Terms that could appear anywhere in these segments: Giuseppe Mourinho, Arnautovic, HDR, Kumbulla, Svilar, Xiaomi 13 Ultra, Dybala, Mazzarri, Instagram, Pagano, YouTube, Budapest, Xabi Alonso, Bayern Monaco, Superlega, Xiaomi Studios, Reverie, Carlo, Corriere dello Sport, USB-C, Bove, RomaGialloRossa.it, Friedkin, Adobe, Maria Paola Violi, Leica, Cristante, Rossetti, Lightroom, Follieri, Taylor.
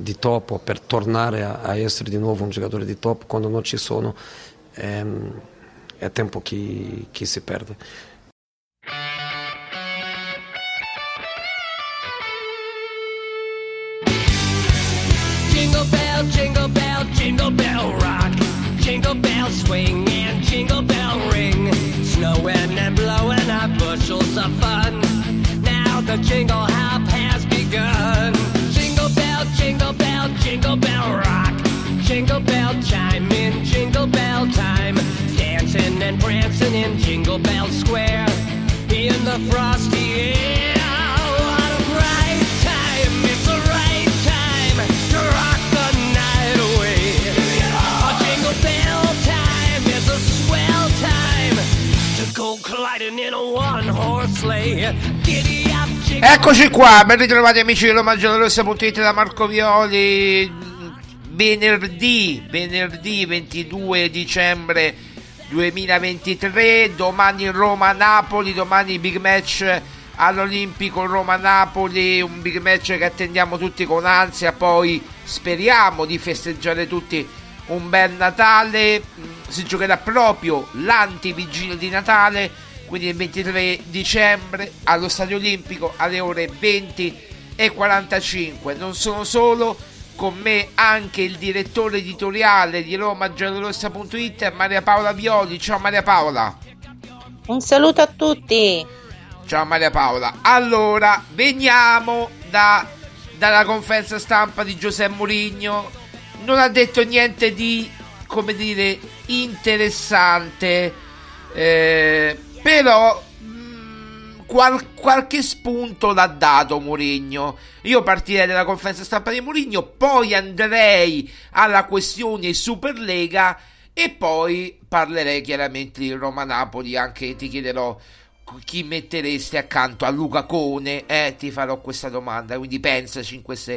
di top o per tornare a essere di nuovo un giocatore di top quando non ci sono è tempo che si perde. Jingle bell, jingle bell, jingle bell rock, jingle bell swing and jingle bell ring, snowing and blowing up bushels of fun, now the jingle hop has begun. Jingle bell, jingle bell rock, jingle bell chime in jingle bell time, dancing and prancing in Jingle Bell Square, in the frosty air. Oh, what a bright time, it's the right time to rock the night away. A jingle bell time is a swell time to go colliding in a one-horse sleigh. Giddy. Eccoci qua, ben ritrovati amici di RomaGialloRossa.it da Marco Violi. Venerdì 22 dicembre 2023, domani Roma-Napoli, domani big match all'Olimpico Roma-Napoli, un big match che attendiamo tutti con ansia, poi speriamo di festeggiare tutti un bel Natale. Si giocherà proprio l'antivigilia di Natale, quindi il 23 dicembre allo Stadio Olimpico alle ore 20:45. Non sono solo, con me anche il direttore editoriale di RomaGialloRossa.it, Maria Paola Violi. Ciao Maria Paola. Un saluto a tutti. Ciao Maria Paola. Allora, veniamo dalla conferenza stampa di Giuseppe Mourinho. Non ha detto niente di, come dire, interessante. Però qualche spunto l'ha dato Mourinho. Io partirei dalla conferenza stampa di Mourinho, poi andrei alla questione Superlega e poi parlerei chiaramente di Roma-Napoli. Anche ti chiederò chi metteresti accanto a Lucacone? Ti farò questa domanda, quindi pensaci in questa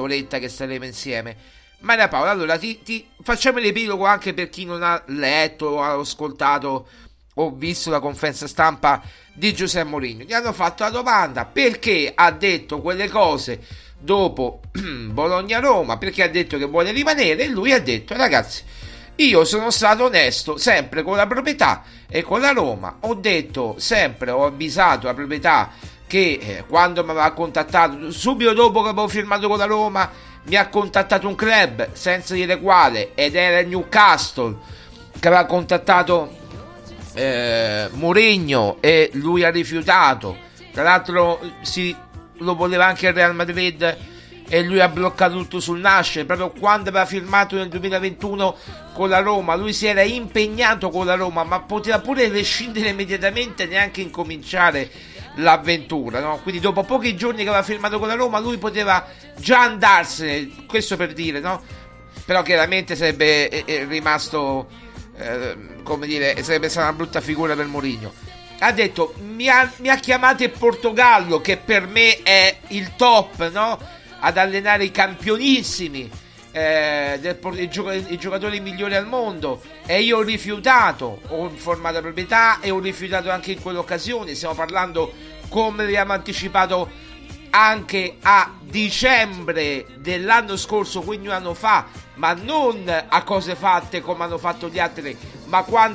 oretta che staremo insieme. Maria Paola, allora ti facciamo l'epilogo anche per chi non ha letto o ha ascoltato o visto la conferenza stampa di Giuseppe Mourinho. Gli hanno fatto la domanda: perché ha detto quelle cose dopo Bologna-Roma, perché ha detto che vuole rimanere, e lui ha detto: ragazzi, io sono stato onesto sempre con la proprietà e con la Roma, ho detto sempre, ho avvisato la proprietà che quando mi aveva contattato, subito dopo che avevo firmato con la Roma, mi ha contattato un club senza dire quale, ed era il Newcastle che aveva contattato Mourinho, e lui ha rifiutato. Tra l'altro lo voleva anche il Real Madrid e lui ha bloccato tutto sul nascere. Proprio quando aveva firmato nel 2021 con la Roma, lui si era impegnato con la Roma, ma poteva pure rescindere immediatamente, neanche incominciare l'avventura, no? Quindi dopo pochi giorni che aveva firmato con la Roma, lui poteva già andarsene, questo per dire, no? Però chiaramente sarebbe rimasto, come dire, sarebbe stata una brutta figura per Mourinho. Ha detto: mi ha chiamato il Portogallo, che per me è il top, no? Ad allenare i campionissimi, i giocatori migliori al mondo, e io ho rifiutato, ho informato la proprietà e ho rifiutato anche in quell'occasione. Stiamo parlando, come abbiamo anticipato anche a dicembre dell'anno scorso, quindi un anno fa, ma non a cose fatte come hanno fatto gli altri, ma quando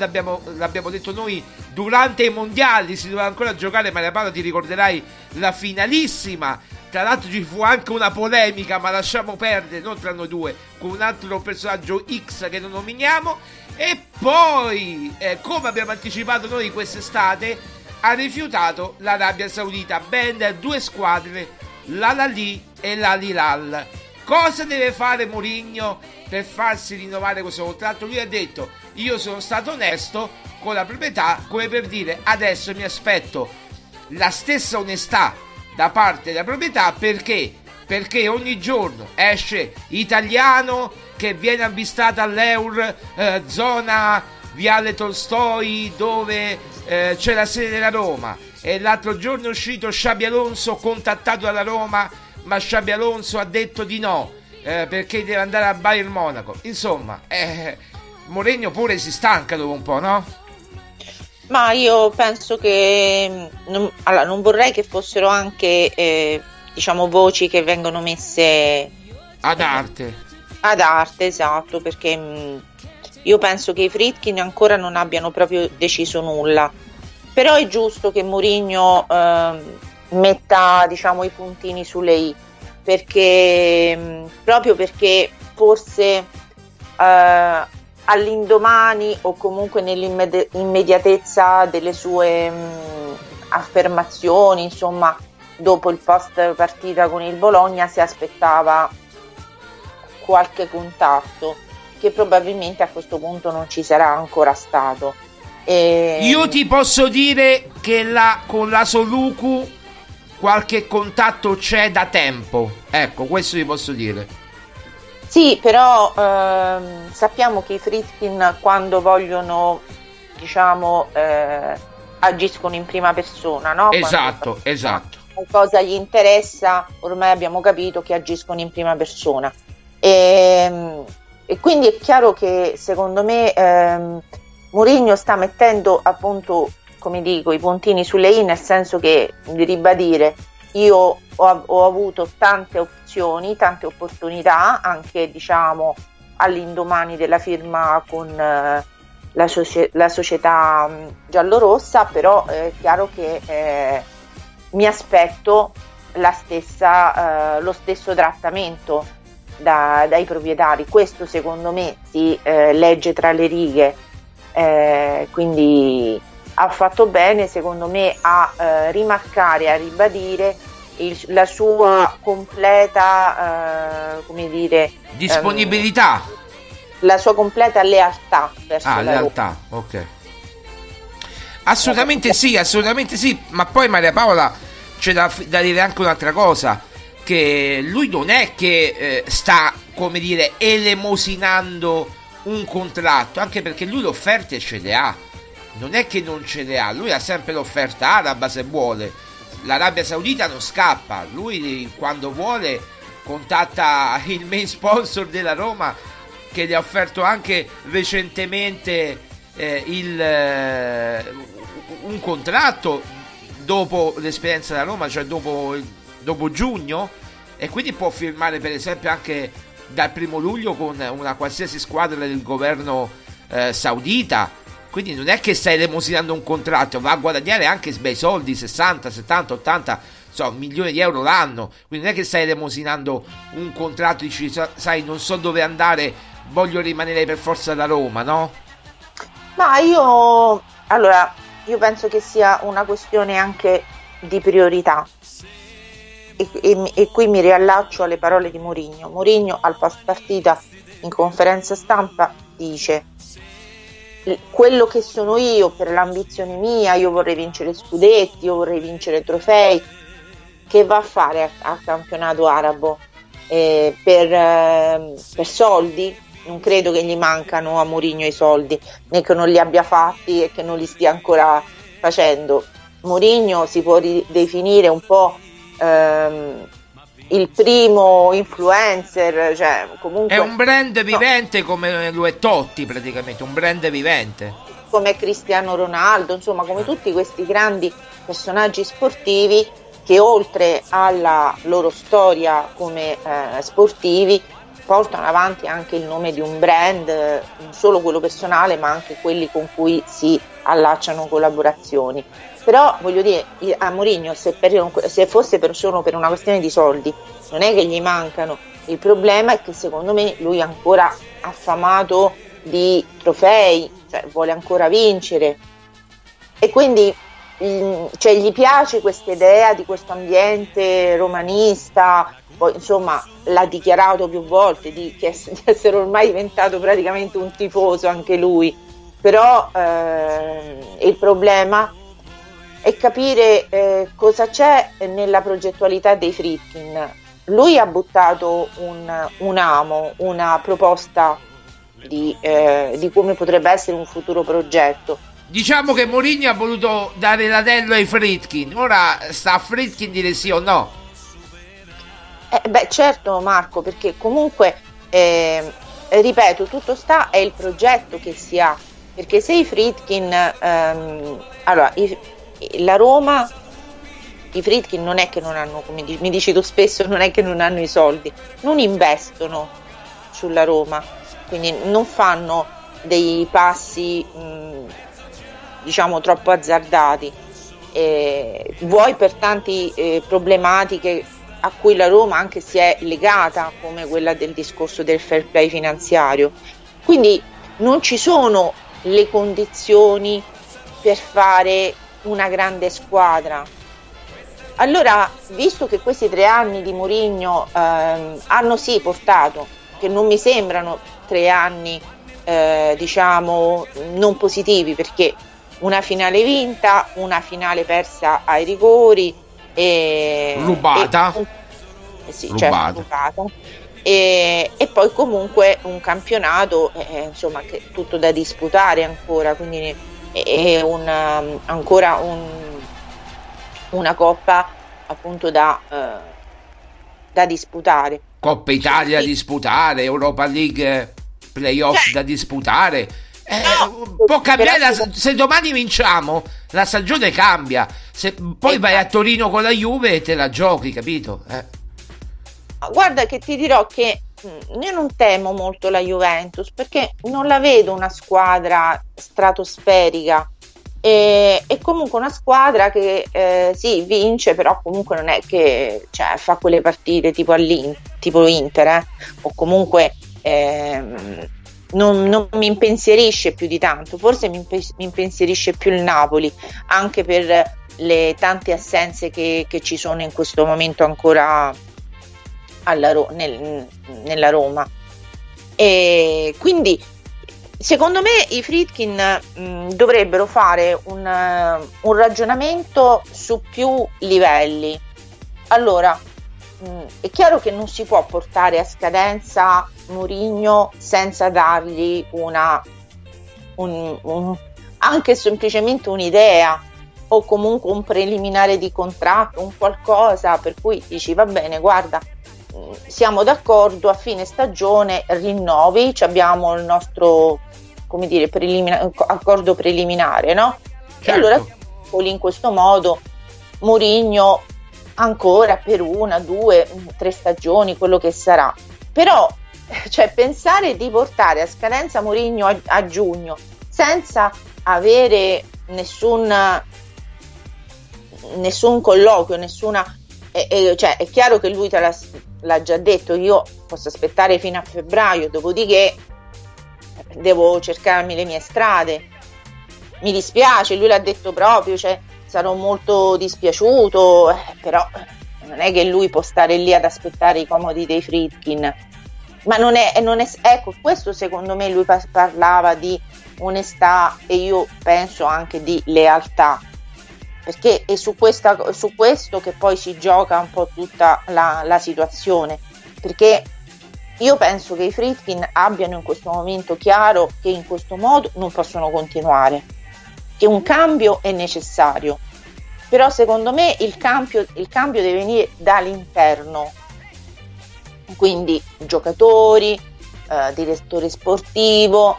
l'abbiamo detto noi durante i mondiali. Si doveva ancora giocare, Maria Paola, ti ricorderai, la finalissima. Tra l'altro ci fu anche una polemica, ma lasciamo perdere, non tra noi due, con un altro personaggio X che non nominiamo. E poi, come abbiamo anticipato noi quest'estate, ha rifiutato l'Arabia Saudita. Ben due squadre, l'Al-Ahli e l'Al-Hilal. Cosa deve fare Mourinho per farsi rinnovare questo contratto? Lui ha detto: io sono stato onesto con la proprietà, come per dire, adesso mi aspetto la stessa onestà da parte della proprietà. Perché ogni giorno esce Italiano che viene avvistata all'Eur, zona Viale Tolstoi, dove c'è la sede della Roma, e l'altro giorno è uscito Xabi Alonso contattato dalla Roma, ma Xabi Alonso ha detto di no, perché deve andare a Bayern Monaco. Insomma, Mourinho pure si stanca dopo un po', no? Ma io penso che non vorrei che fossero anche diciamo voci che vengono messe ad arte. Ad arte, esatto, perché io penso che i Friedkin ancora non abbiano proprio deciso nulla. Però è giusto che Mourinho metta, diciamo, i puntini sulle i, perché proprio perché forse all'indomani o comunque nell'immediatezza delle sue affermazioni, insomma, dopo il post partita con il Bologna, si aspettava qualche contatto che probabilmente a questo punto non ci sarà ancora stato. Io ti posso dire che con la Soluku qualche contatto c'è da tempo, ecco, questo ti posso dire. Sì, però sappiamo che i Friedkin, quando vogliono, diciamo, agiscono in prima persona, no? Esatto, esatto. Qualcosa gli interessa, ormai abbiamo capito che agiscono in prima persona. E quindi è chiaro che, secondo me, Mourinho sta mettendo, appunto, come dico, i puntini sulle i, nel senso che, di ribadire, io ho avuto tante opzioni, tante opportunità, anche, diciamo, all'indomani della firma con la società giallorossa, però è chiaro che mi aspetto lo stesso trattamento dai proprietari. Questo, secondo me, si legge tra le righe, quindi ha fatto bene, secondo me, a rimarcare, a ribadire la sua completa come dire, disponibilità, la sua completa lealtà verso la lealtà, Roma. Ok, assolutamente sì, assolutamente sì. Ma poi, Maria Paola, c'è da dire anche un'altra cosa, che lui non è che sta, come dire, elemosinando un contratto, anche perché lui le offerte ce le ha. non è che non ce ne ha, lui ha sempre l'offerta araba se vuole, l'Arabia Saudita non scappa, lui quando vuole contatta il main sponsor della Roma che gli ha offerto anche recentemente un contratto dopo l'esperienza della Roma, cioè dopo giugno, e quindi può firmare per esempio anche dal 1° luglio con una qualsiasi squadra del governo saudita. Quindi non è che stai elemosinando un contratto, va a guadagnare anche bei soldi, 60, 70, 80 milioni di euro l'anno. Quindi non è che stai elemosinando un contratto e dici, sai, non so dove andare, voglio rimanere per forza alla Roma, no? Ma io penso che sia una questione anche di priorità. E qui mi riallaccio alle parole di Mourinho. Mourinho al post partita in conferenza stampa dice: quello che sono io per l'ambizione mia, io vorrei vincere scudetti, io vorrei vincere trofei. Che va a fare al campionato arabo per soldi? Non credo che gli mancano a Mourinho i soldi, né che non li abbia fatti e che non li stia ancora facendo. Mourinho si può definire un po' il primo influencer, cioè comunque è un brand vivente, no? Come lo è Totti, praticamente un brand vivente, come Cristiano Ronaldo, insomma come tutti questi grandi personaggi sportivi che oltre alla loro storia come sportivi portano avanti anche il nome di un brand, non solo quello personale ma anche quelli con cui si allacciano collaborazioni. Però voglio dire, a Mourinho, se fosse solo per una questione di soldi, non è che gli mancano. Il problema è che secondo me lui è ancora affamato di trofei, cioè vuole ancora vincere, e quindi cioè, gli piace questa idea di questo ambiente romanista. Poi insomma l'ha dichiarato più volte di essere ormai diventato praticamente un tifoso anche lui. Però il problema e capire cosa c'è nella progettualità dei Friedkin. Lui ha buttato una proposta di come potrebbe essere un futuro progetto. Diciamo che Mourinho ha voluto dare l'adello ai Friedkin, ora sta a Friedkin dire sì o no. Certo Marco, perché comunque ripeto, tutto sta è il progetto che si ha, perché se i Friedkin la Roma, i Friedkin non è che non hanno, come mi dici tu spesso, non è che non hanno i soldi, non investono sulla Roma, quindi non fanno dei passi diciamo troppo azzardati, vuoi per tante problematiche a cui la Roma anche si è legata, come quella del discorso del fair play finanziario. Quindi non ci sono le condizioni per fare una grande squadra. Allora, visto che questi 3 anni di Mourinho hanno sì portato, che non mi sembrano 3 anni diciamo non positivi, perché una finale vinta, una finale persa ai rigori e rubata, rubata. E poi comunque un campionato insomma che è tutto da disputare ancora, quindi è una coppa appunto da disputare, Coppa Italia da disputare, Europa League playoff da disputare, no, può cambiare se domani vinciamo la stagione cambia, se poi vai a Torino con la Juve e te la giochi, capito? Guarda che ti dirò che io non temo molto la Juventus, perché non la vedo una squadra stratosferica, è comunque una squadra che sì vince, però comunque non è che fa quelle partite tipo Inter o comunque non mi impensierisce più di tanto. Forse mi impensierisce più il Napoli, anche per le tante assenze che ci sono in questo momento ancora nella Roma. E quindi secondo me i Friedkin dovrebbero fare un ragionamento su più livelli. Allora è chiaro che non si può portare a scadenza Mourinho senza dargli una anche semplicemente un'idea o comunque un preliminare di contratto, un qualcosa per cui dici va bene, guarda, siamo d'accordo, a fine stagione rinnovi, abbiamo il nostro, come dire, accordo preliminare, no? Certo. E allora in questo modo Mourinho ancora per 1, 2, 3 stagioni, quello che sarà. Però pensare di portare a scadenza Mourinho a giugno senza avere nessun colloquio, nessuna è chiaro che lui te l'ha già detto, io posso aspettare fino a febbraio, dopodiché devo cercarmi le mie strade, mi dispiace, lui l'ha detto proprio, sarò molto dispiaciuto, però non è che lui può stare lì ad aspettare i comodi dei Friedkin, ma non è ecco, questo secondo me lui parlava di onestà e io penso anche di lealtà, perché è su questo che poi si gioca un po' tutta la situazione, perché io penso che i Friedkin abbiano in questo momento chiaro che in questo modo non possono continuare, che un cambio è necessario, però secondo me il cambio deve venire dall'interno, quindi giocatori, direttore sportivo,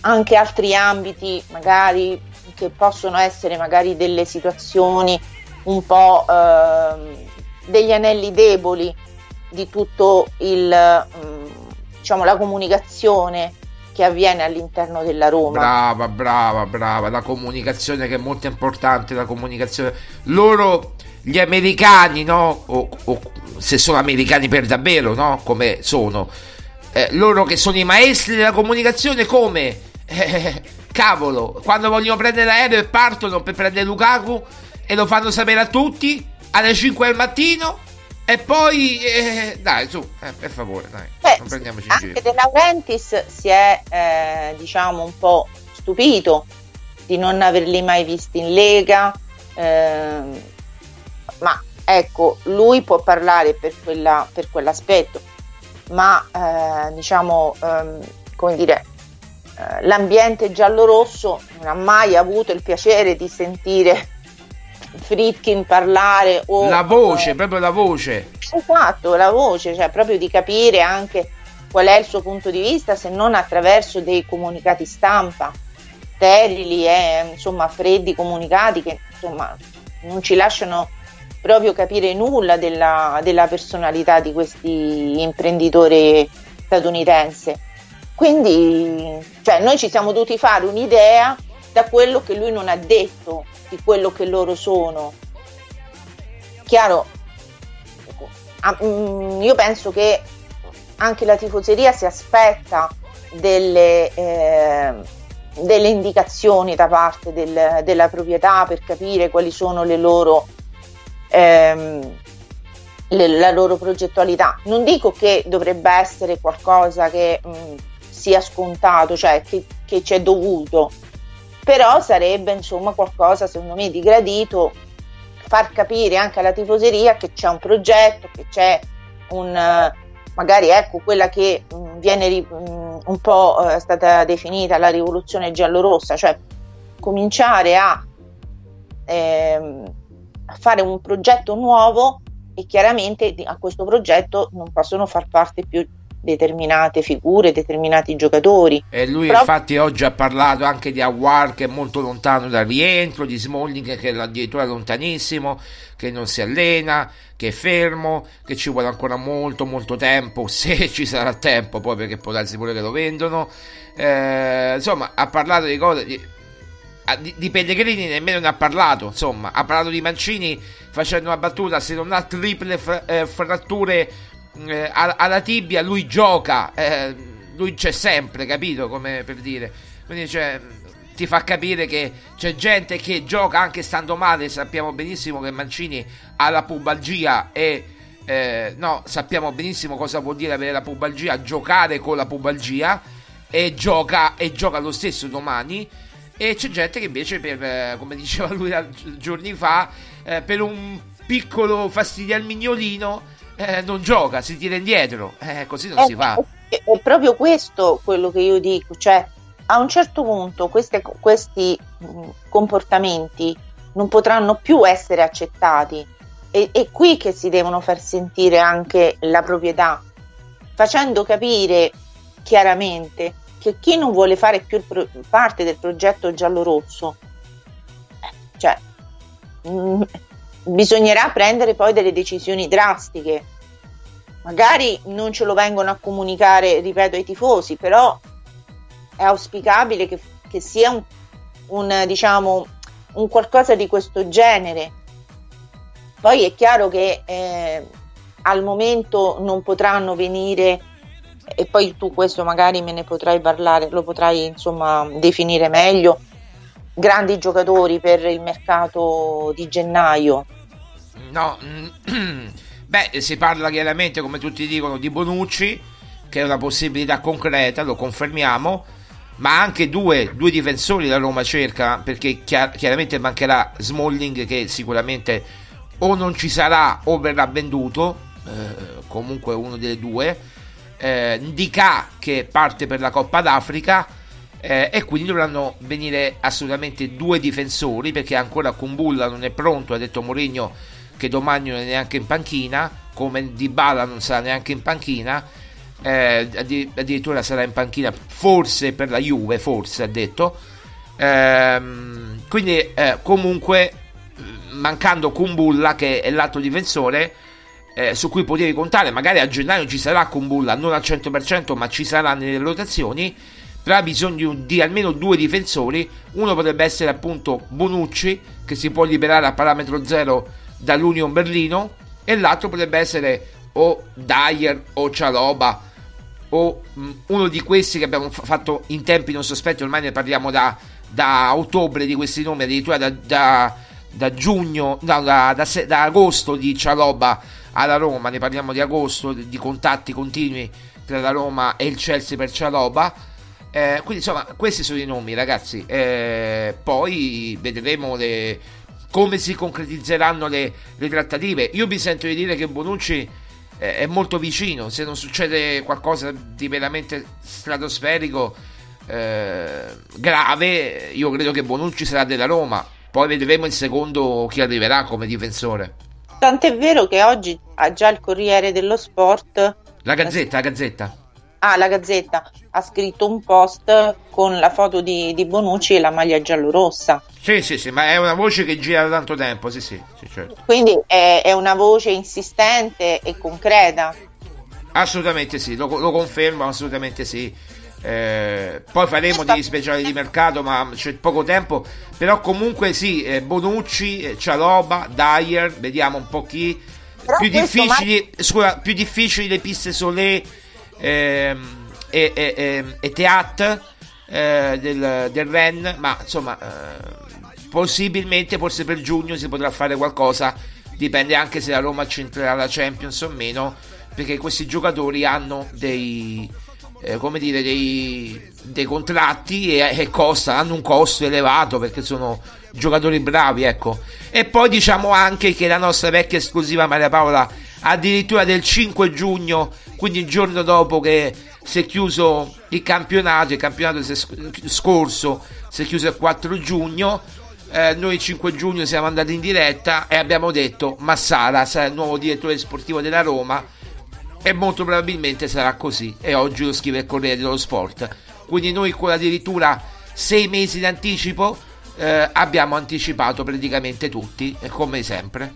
anche altri ambiti magari che possono essere magari delle situazioni un po' degli anelli deboli di tutto la comunicazione che avviene all'interno della Roma. Brava, la comunicazione che è molto importante, la comunicazione. Loro, gli americani, no? O se sono americani per davvero, no? Come sono? Loro che sono i maestri della comunicazione, come? Cavolo, quando vogliono prendere l'aereo e partono per prendere Lukaku e lo fanno sapere a tutti alle 5 del mattino. E poi, dai, su, per favore, dai, non prendiamoci in giro. Anche De Laurentiis si è, un po' stupito di non averli mai visti in Lega, ma ecco, lui può parlare per quell'aspetto, ma, l'ambiente giallorosso non ha mai avuto il piacere di sentire Friedkin parlare o la voce, proprio la voce, esatto, la voce, proprio di capire anche qual è il suo punto di vista, se non attraverso dei comunicati stampa sterili e freddi comunicati che non ci lasciano proprio capire nulla della personalità di questi imprenditori statunitense. Quindi noi ci siamo dovuti fare un'idea da quello che lui non ha detto, di quello che loro sono. Chiaro, io penso che anche la tifoseria si aspetta delle indicazioni da parte della proprietà per capire quali sono le loro la loro progettualità. Non dico che dovrebbe essere qualcosa che sia scontato, che c'è dovuto, però sarebbe qualcosa secondo me di gradito, far capire anche alla tifoseria che c'è un progetto, che c'è quella che viene un po' è stata definita la rivoluzione giallorossa, cominciare a fare un progetto nuovo, e chiaramente a questo progetto non possono far parte più determinate figure, determinati giocatori. E lui infatti oggi ha parlato anche di Aouar, che è molto lontano dal rientro, di Smalling che è addirittura lontanissimo, che non si allena, che è fermo, che ci vuole ancora molto molto tempo, se ci sarà tempo poi, perché può darsi pure che lo vendono, ha parlato di cose di Pellegrini nemmeno ne ha parlato, ha parlato di Mancini facendo una battuta, se non ha triple fratture alla tibia lui gioca, lui c'è sempre, capito, come per dire, quindi ti fa capire che c'è gente che gioca anche stando male. Sappiamo benissimo che Mancini ha la pubalgia e sappiamo benissimo cosa vuol dire avere la pubalgia, giocare con la pubalgia, e gioca lo stesso domani. E c'è gente che invece come diceva lui giorni fa, per un piccolo fastidio al mignolino non gioca, si tira indietro, così non si fa. È proprio questo quello che io dico, a un certo punto questi comportamenti non potranno più essere accettati, e è qui che si devono far sentire anche la proprietà, facendo capire chiaramente che chi non vuole fare più parte del progetto giallorosso, cioè bisognerà prendere poi delle decisioni drastiche. Magari non ce lo vengono a comunicare, ripeto, ai tifosi, però è auspicabile che sia un qualcosa di questo genere. Poi è chiaro che al momento non potranno venire, e poi tu questo magari me ne potrai parlare, lo potrai insomma definire meglio, grandi giocatori per il mercato di gennaio. No, beh, si parla chiaramente, come tutti dicono, di Bonucci, che è una possibilità concreta, lo confermiamo, ma anche due difensori la Roma cerca, perché chiaramente mancherà Smalling, che sicuramente o non ci sarà o verrà venduto, comunque uno delle due, Ndicka che parte per la Coppa d'Africa, e quindi dovranno venire assolutamente due difensori, perché ancora Kumbulla non è pronto, ha detto Mourinho che domani non è neanche in panchina, come Dybala non sarà neanche in panchina, addirittura sarà in panchina forse per la Juve, forse ha detto, quindi comunque mancando Kumbulla, che è l'altro difensore su cui potevi contare, magari a gennaio ci sarà Kumbulla, non al 100% ma ci sarà nelle rotazioni, però ha bisogno di almeno due difensori. Uno potrebbe essere appunto Bonucci, che si può liberare a parametro zero dall'Union Berlino, e l'altro potrebbe essere o Dyer o Chalobah o uno di questi che abbiamo fatto in tempi non sospetti, ormai ne parliamo da ottobre di questi nomi, addirittura da giugno, da agosto di Chalobah alla Roma, ne parliamo di agosto, di contatti continui tra la Roma e il Chelsea per Chalobah, quindi insomma questi sono i nomi, ragazzi, poi vedremo come si concretizzeranno le trattative. Io mi sento di dire che Bonucci è molto vicino, se non succede qualcosa di veramente stratosferico, grave, io credo che Bonucci sarà della Roma, poi vedremo il secondo chi arriverà come difensore. Tant'è vero che oggi ha già il Corriere dello Sport, la Gazzetta ha scritto un post con la foto di Bonucci e la maglia giallorossa. Sì, ma è una voce che gira da tanto tempo, sì certo. Quindi è una voce insistente e concreta. Assolutamente sì, lo confermo, assolutamente sì. Poi faremo degli speciali di mercato, ma c'è poco tempo, però comunque sì, Bonucci, Chalobah, Dyer, vediamo un po' chi. Più difficili le piste Solé e Teat del Ren, ma insomma possibilmente forse per giugno si potrà fare qualcosa, dipende anche se la Roma c'entrerà la Champions o meno, perché questi giocatori hanno dei contratti hanno un costo elevato, perché sono giocatori bravi, ecco. E poi diciamo anche che la nostra vecchia esclusiva Maria Paola, addirittura del 5 giugno, quindi il giorno dopo che si è chiuso il campionato scorso si è chiuso il 4 giugno, noi il 5 giugno siamo andati in diretta e abbiamo detto Massara sarà il nuovo direttore sportivo della Roma, e molto probabilmente sarà così, e oggi lo scrive il Corriere dello Sport, quindi noi con addirittura 6 mesi d'anticipo abbiamo anticipato praticamente tutti, come sempre.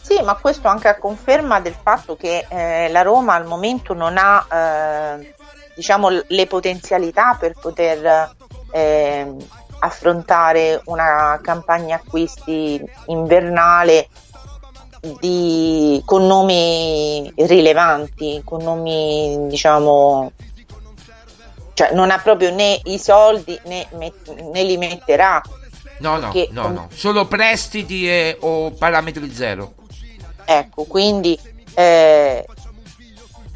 Sì, ma questo anche a conferma del fatto che la Roma al momento non ha le potenzialità per poter affrontare una campagna acquisti invernale con nomi rilevanti, con nomi cioè non ha proprio né i soldi né li metterà. No, solo prestiti o parametri zero. Ecco, quindi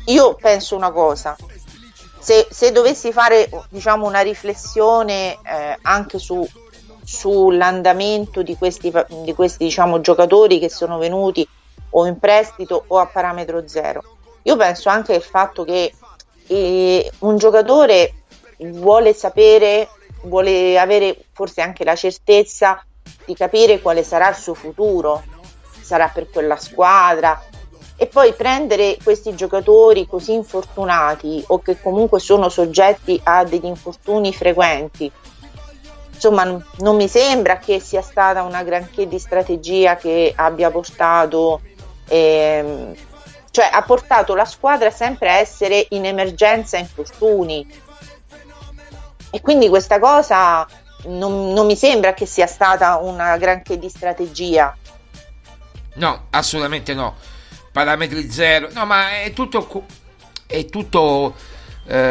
io penso una cosa, se dovessi fare una riflessione anche sull'andamento di questi giocatori che sono venuti o in prestito o a parametro zero, io penso anche al fatto che un giocatore vuole sapere, vuole avere forse anche la certezza di capire quale sarà il suo futuro, sarà per quella squadra, e poi prendere questi giocatori così infortunati o che comunque sono soggetti a degli infortuni frequenti, insomma non mi sembra che sia stata una granché di strategia che abbia portato, cioè ha portato la squadra sempre a essere in emergenza infortuni, e quindi questa cosa non mi sembra che sia stata una granché di strategia. No, assolutamente no, parametri zero, no, ma è tutto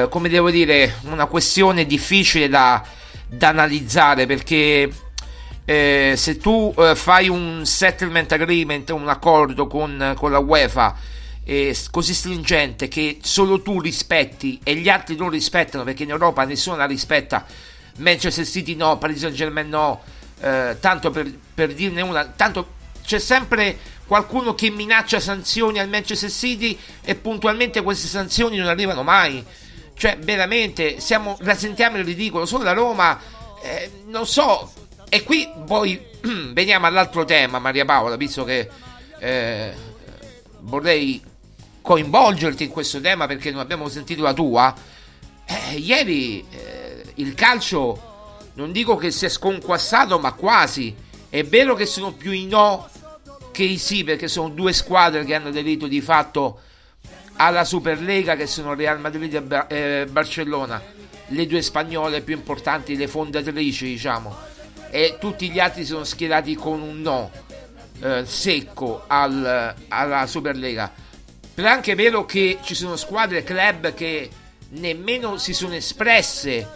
come devo dire, una questione difficile da analizzare, perché se tu fai un settlement agreement, un accordo con la UEFA così stringente che solo tu rispetti e gli altri non rispettano, perché in Europa nessuno la rispetta, Manchester City no, Paris Saint-Germain no, tanto per dirne una, tanto c'è sempre qualcuno che minaccia sanzioni al Manchester City e puntualmente queste sanzioni non arrivano mai, cioè veramente rasentiamo il ridicolo, solo la Roma, non so. E qui poi veniamo all'altro tema, Maria Paola, visto che vorrei coinvolgerti in questo tema perché non abbiamo sentito la tua. Ieri il calcio non dico che si è sconquassato, ma quasi. È vero che sono più i no che i sì, perché sono due squadre che hanno aderito di fatto alla Superlega, che sono Real Madrid e Barcellona, le due spagnole più importanti, le fondatrici diciamo, e tutti gli altri sono schierati con un no secco alla Superlega. Però è anche vero che ci sono squadre e club che nemmeno si sono espresse,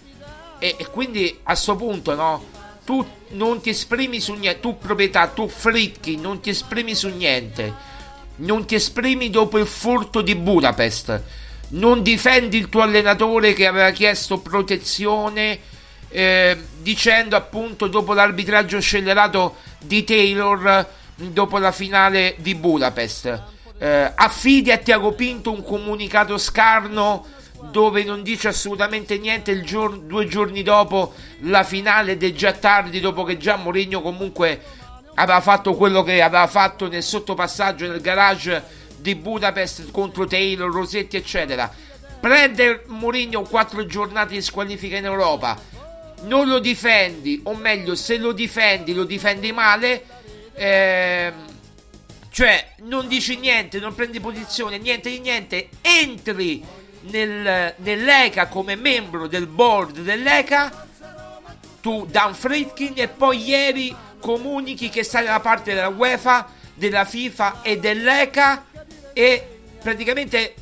e quindi a sto punto no, tu non ti esprimi su niente, tu proprietà, tu Friedkin non ti esprimi su niente, non ti esprimi dopo il furto di Budapest, non difendi il tuo allenatore che aveva chiesto protezione dicendo appunto dopo l'arbitraggio scellerato di Taylor dopo la finale di Budapest, affidi a Thiago Pinto un comunicato scarno dove non dice assolutamente niente, due giorni dopo la finale, ed è già tardi, dopo che già Mourinho comunque aveva fatto quello che aveva fatto nel sottopassaggio nel garage di Budapest contro Taylor, Rossetti eccetera. Prende Mourinho 4 giornate di squalifica in Europa, non lo difendi, o meglio se lo difendi lo difendi male, cioè non dici niente, non prendi posizione, niente di niente, entri nell'ECA come membro del board dell'ECA tu, Dan Friedkin, e poi ieri comunichi che stai dalla parte della UEFA, della FIFA e dell'ECA, e praticamente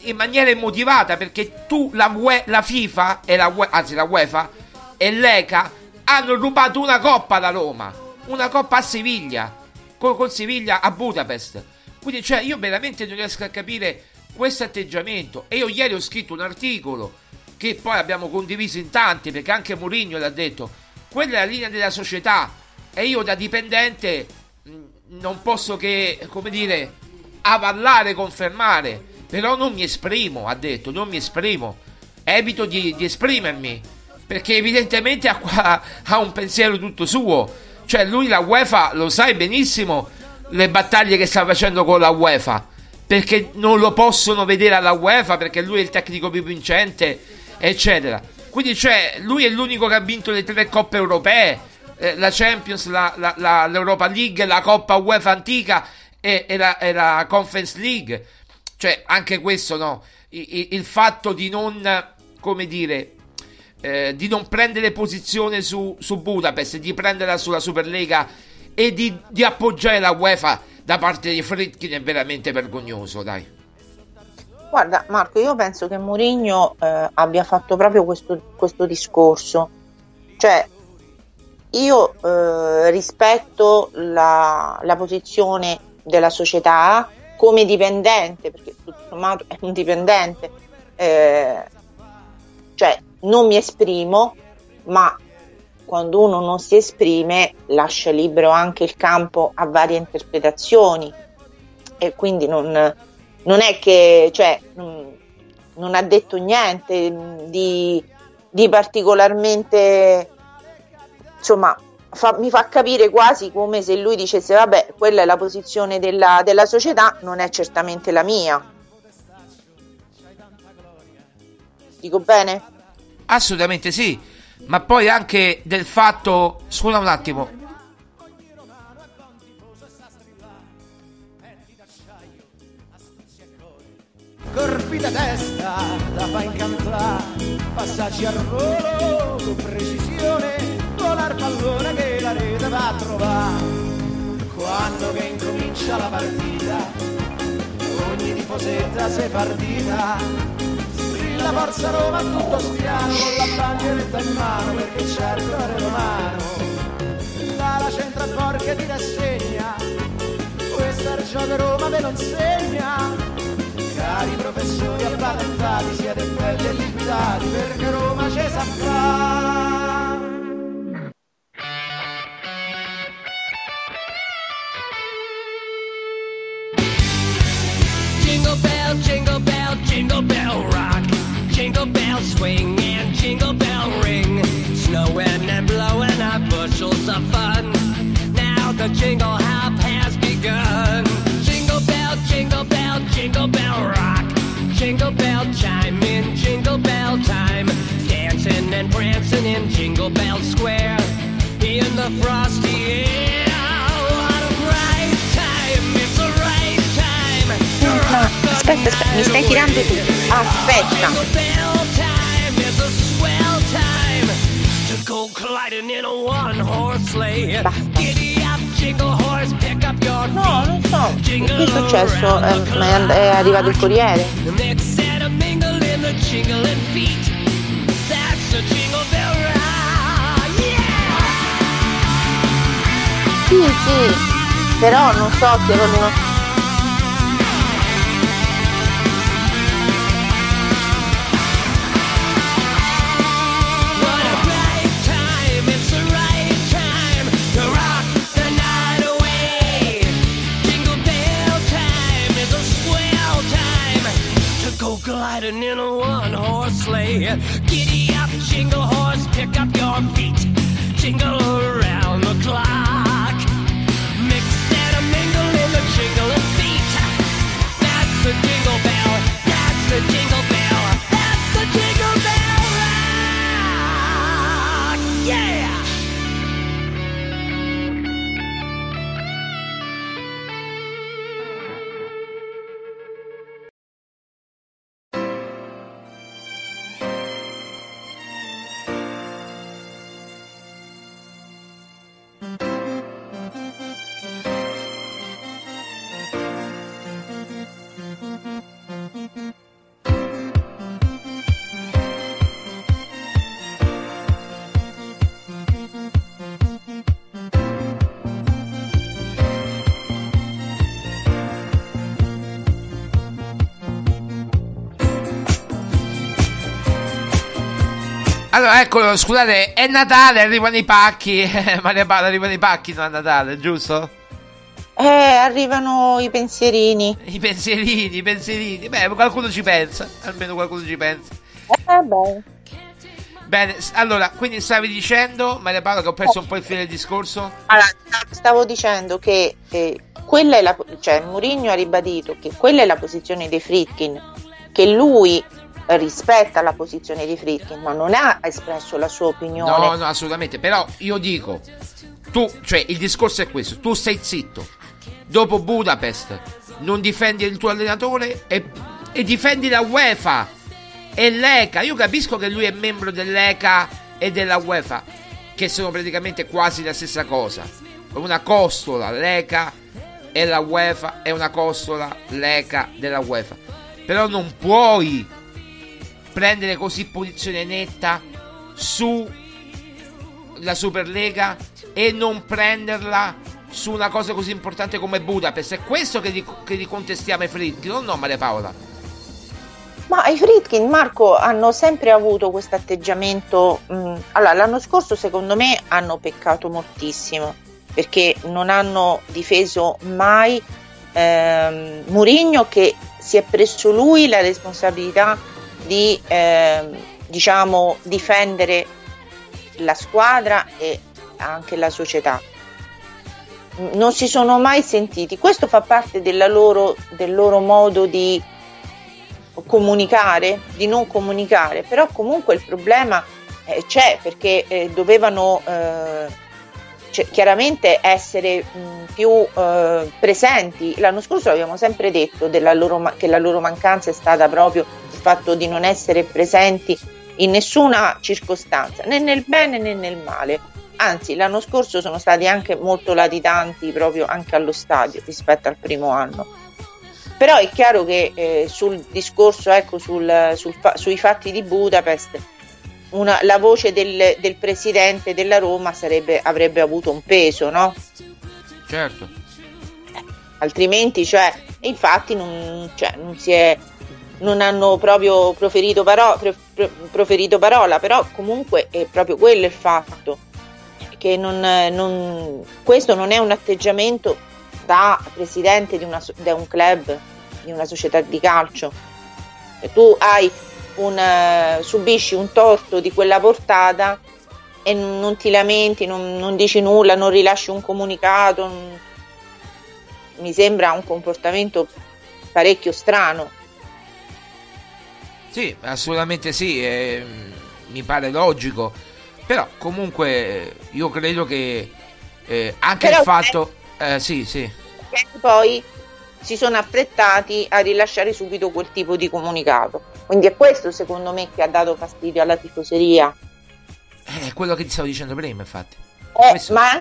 in maniera immotivata, perché tu la FIFA e la UEFA e l'ECA hanno rubato una coppa alla Roma, una coppa a Siviglia con Siviglia a Budapest, quindi cioè io veramente non riesco a capire questo atteggiamento. E io ieri ho scritto un articolo che poi abbiamo condiviso in tanti, perché anche Mourinho l'ha detto, quella è la linea della società, e io da dipendente non posso che, come dire, avallare, confermare, però non mi esprimo, ha detto, non mi esprimo, evito di esprimermi, perché evidentemente ha un pensiero tutto suo, cioè lui la UEFA lo sai benissimo le battaglie che sta facendo con la UEFA, perché non lo possono vedere alla UEFA, perché lui è il tecnico più vincente eccetera, quindi cioè lui è l'unico che ha vinto le 3 coppe europee, la Champions, l'Europa League, la Coppa UEFA antica e la Conference League, cioè anche questo no, il fatto di non, come dire, di non prendere posizione su Budapest, di prenderla sulla Superlega e di appoggiare la UEFA da parte di Friedkin è veramente vergognoso, dai. Guarda Marco, io penso che Mourinho abbia fatto proprio questo discorso, cioè io rispetto la posizione della società come dipendente, perché tutto sommato è un dipendente, cioè non mi esprimo, ma quando uno non si esprime lascia libero anche il campo a varie interpretazioni, e quindi non è che, cioè, non ha detto niente di di particolarmente, insomma, mi fa capire quasi come se lui dicesse vabbè, quella è la posizione della società, non è certamente la mia. Dico bene? Assolutamente sì, ma poi anche del fatto, scusa un attimo, corpi da testa, la fa incantare, passaggi al volo con precisione, volar pallone che la rete va a trovare. Quando che incomincia la partita, ogni tifosetta se partita, strilla forza Roma a tutto spiano, con la bandieretta in mano, perché certo è romano, la centra porca ti rassegna, questo è il gioco Roma ve lo insegna. Cari professori appalentati, siete belli e liquidati, perché Roma c'è saprà. Jingle bell, jingle bell, jingle bell rock, jingle bell swing and jingle bell ring, snowing and blowing up bushels of fun, now the jingle hop has begun. Jingle bell, jingle bell rock, jingle bell chime in jingle bell time, dancing and prancing in Jingle Bell Square, in the frosty air. Oh, what a right time, it's a right time. No, aspetta, mi stai tirando tu. Aspetta. Jingle bell time is a swell time to go colliding in a one-horse sleigh. Giddy up, jingle horse, pick up your feet. No, non so. Che è successo? È arrivato il Corriere. Sì, però non so se erano... Gliding in a one-horse sleigh, giddy up, jingle horse, pick up your feet, jingle around the clock, mix and a mingle in the jingling feet. That's the jingle bell, that's the jingle bell, that's the jingle bell rock, yeah! Allora, eccolo, scusate, è Natale, arrivano i pacchi, Maria Paola, arrivano i pacchi, non è Natale, giusto? Arrivano i pensierini. I pensierini, beh, qualcuno ci pensa, almeno qualcuno ci pensa. Beh. Bene, allora, quindi stavi dicendo, Maria Paola, che ho perso un po' il filo del discorso? Allora, stavo dicendo che quella è la... cioè, Mourinho ha ribadito che quella è la posizione dei Friedkin, che lui... rispetta la posizione di Friedkin, ma non ha espresso la sua opinione. No, assolutamente, però io dico, tu, cioè il discorso è questo, tu stai zitto, dopo Budapest non difendi il tuo allenatore e difendi la UEFA e l'ECA. Io capisco che lui è membro dell'ECA e della UEFA, che sono praticamente quasi la stessa cosa, una costola l'ECA e la UEFA, è una costola l'ECA della UEFA, però non puoi prendere così posizione netta su la Superlega e non prenderla su una cosa così importante come Budapest. È questo che contestiamo ai Friedkin, no Maria Paola? Ma i Friedkin, Marco, hanno sempre avuto questo atteggiamento. Allora, l'anno scorso secondo me hanno peccato moltissimo, perché non hanno difeso mai Mourinho, che si è preso lui la responsabilità di diciamo, difendere la squadra e anche la società. Non si sono mai sentiti, questo fa parte del loro modo di comunicare, di non comunicare, però comunque il problema c'è, perché dovevano chiaramente essere più presenti. L'anno scorso l'abbiamo sempre detto che la loro mancanza è stata proprio il fatto di non essere presenti in nessuna circostanza, né nel bene né nel male. Anzi, l'anno scorso sono stati anche molto latitanti proprio anche allo stadio rispetto al primo anno. Però è chiaro che sul discorso, ecco, sui fatti di Budapest, la voce del presidente della Roma avrebbe avuto un peso, no? Certo. Altrimenti, cioè, infatti non hanno proprio proferito parola, però comunque è proprio quello il fatto, che questo non è un atteggiamento da presidente da un club, di una società di calcio. Tu hai subisci un torto di quella portata e non ti lamenti, non dici nulla, non rilasci un comunicato. Mi sembra un comportamento parecchio strano. Sì, assolutamente sì, mi pare logico. Però comunque io credo che anche però il fatto poi si sono affrettati a rilasciare subito quel tipo di comunicato, quindi è questo secondo me che ha dato fastidio alla tifoseria, è quello che ti stavo dicendo prima, infatti ma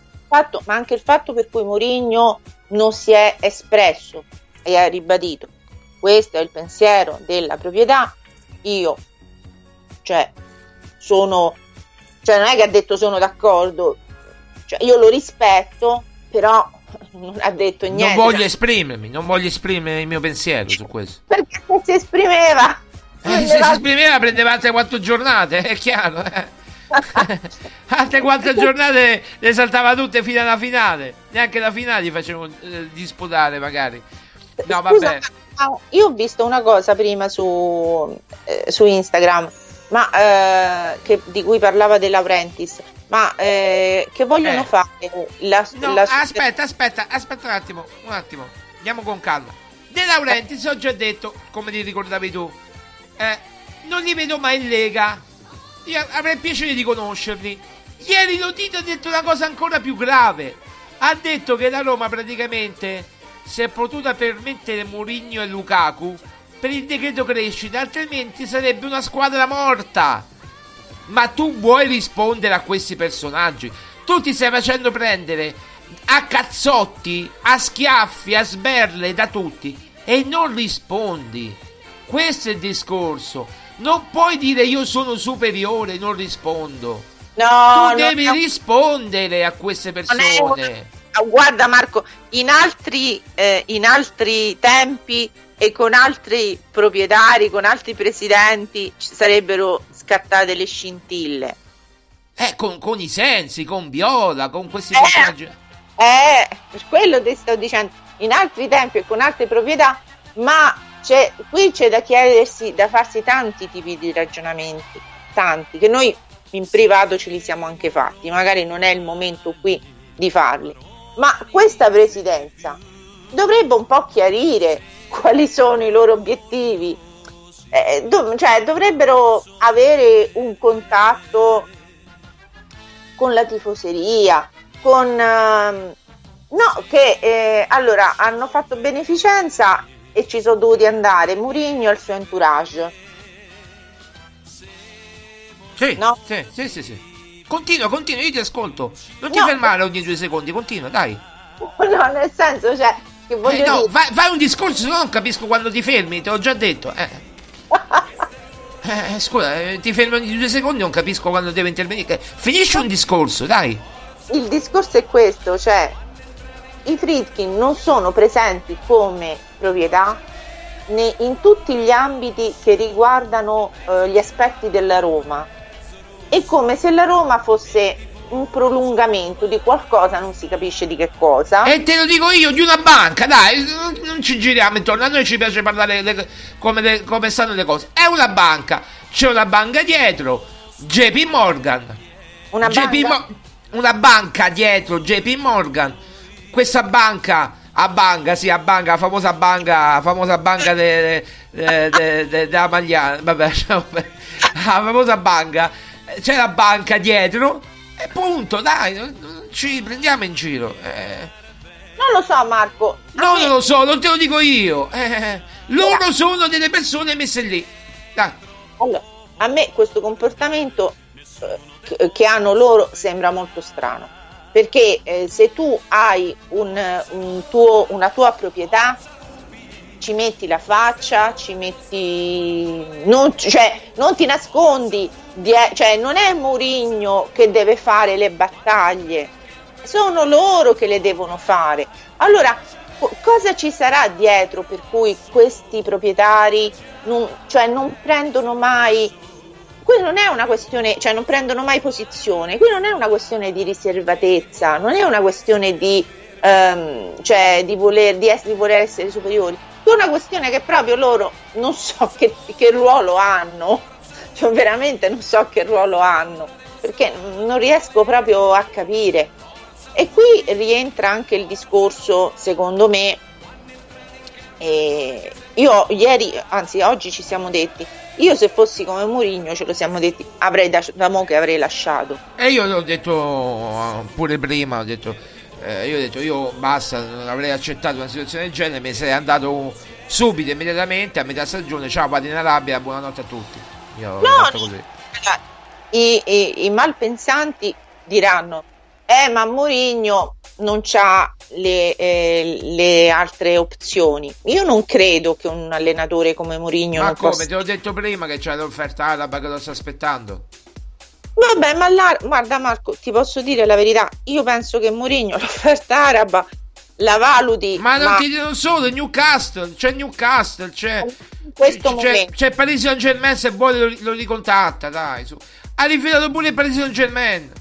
anche il fatto per cui Mourinho non si è espresso e ha ribadito: questo è il pensiero della proprietà, io non è che ha detto sono d'accordo, io lo rispetto, però non ha detto niente. Non voglio esprimere il mio pensiero su questo. Perché se si esprimeva? Prendeva altre 4 giornate, è chiaro. Altre 4 giornate le saltava tutte fino alla finale. Neanche la finale li facevano disputare, magari. No, vabbè. Scusa, io ho visto una cosa prima su Instagram, ma di cui parlava De Laurentiis, che vogliono fare aspetta un attimo, andiamo con calma. De Laurentiis, ho già detto, come ti ricordavi tu, non li vedo mai in Lega. Io avrei piacere di conoscerli. Ieri Lotito ha detto una cosa ancora più grave, ha detto che la Roma praticamente si è potuta permettere Mourinho e Lukaku per il decreto crescita, altrimenti sarebbe una squadra morta. Ma tu vuoi rispondere a questi personaggi? Tu ti stai facendo prendere a cazzotti, a schiaffi, a sberle da tutti e non rispondi. Questo è il discorso. Non puoi dire io sono superiore, non rispondo. No, tu devi rispondere a queste persone. Guarda Marco, in altri tempi e con altri proprietari, con altri presidenti ci sarebbero scattate le scintille. Con i sensi, con Viola, con questi personaggi. Per quello ti sto dicendo, in altri tempi e con altre proprietà, ma qui c'è da chiedersi, da farsi tanti tipi di ragionamenti, tanti, che noi in privato ce li siamo anche fatti, magari non è il momento qui di farli. Ma questa presidenza dovrebbe un po' chiarire quali sono i loro obiettivi, dovrebbero avere un contatto con la tifoseria, allora hanno fatto beneficenza e ci sono dovuti andare Mourinho e il suo entourage. Sì, no? Sì. Continua, io ti ascolto, non ti fermare ogni 2 secondi, continua, dai. No, nel senso, fai un discorso, se no non capisco quando ti fermi, te l'ho già detto. Scusa, ti fermi ogni 2 secondi, non capisco quando devo intervenire. Finisci un discorso, dai. Il discorso è questo, i Friedkin non sono presenti come proprietà né in tutti gli ambiti che riguardano gli aspetti della Roma. È come se la Roma fosse un prolungamento di qualcosa, non si capisce di che cosa. E te lo dico io, di una banca, dai, non ci giriamo intorno, a noi ci piace parlare come stanno le cose. È una banca, c'è una banca dietro, JP Morgan. Una banca dietro JP Morgan. Questa banca, la famosa banca della Magliana, vabbè, la famosa banca, c'è la banca dietro e punto, dai, non ci prendiamo in giro. Non lo so, Marco. No, non lo so, non te lo dico io. Loro sono delle persone messe lì. Dai. Allora, a me questo comportamento che hanno loro sembra molto strano, perché se tu hai una tua proprietà, ci metti la faccia, non ti nascondi, cioè non è Mourinho che deve fare le battaglie, sono loro che le devono fare. Allora cosa ci sarà dietro per cui questi proprietari non prendono mai? Qui non è una questione, non prendono mai posizione, qui non è una questione di riservatezza, non è una questione di voler essere superiori, è una questione che proprio loro non so che ruolo hanno, veramente non so che ruolo hanno, perché non riesco proprio a capire. E qui rientra anche il discorso, secondo me, io oggi ci siamo detti, io se fossi come Mourinho, ce lo siamo detti, avrei da mo' che avrei lasciato. E io l'ho detto pure prima, io basta, non avrei accettato una situazione del genere, mi sarei andato subito, immediatamente, a metà stagione, ciao, vado in Arabia, buonanotte a tutti. Io ho fatto così. I malpensanti diranno, ma Mourinho non c'ha le altre opzioni. Io non credo che un allenatore come Mourinho te l'ho detto prima che c'è l'offerta araba che lo sta aspettando. Vabbè, ma guarda Marco, ti posso dire la verità, io penso che Mourinho l'offerta araba la valuti, ma... ti dico solo Newcastle, c'è Paris Saint-Germain, se vuoi lo ricontatta, dai, su. Ha rifiutato pure il Paris Saint-Germain.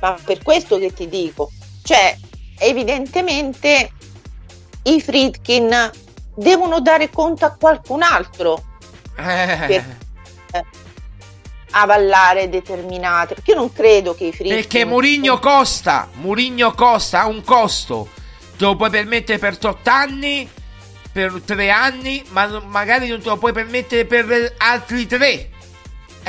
Ma per questo che ti dico, evidentemente i Friedkin devono dare conto a qualcun altro per avallare determinate, perché io non credo che i Friedkin, perché Mourinho costa, ha un costo, te lo puoi permettere per 8 anni, per 3 anni, ma magari non te lo puoi permettere per altri 3.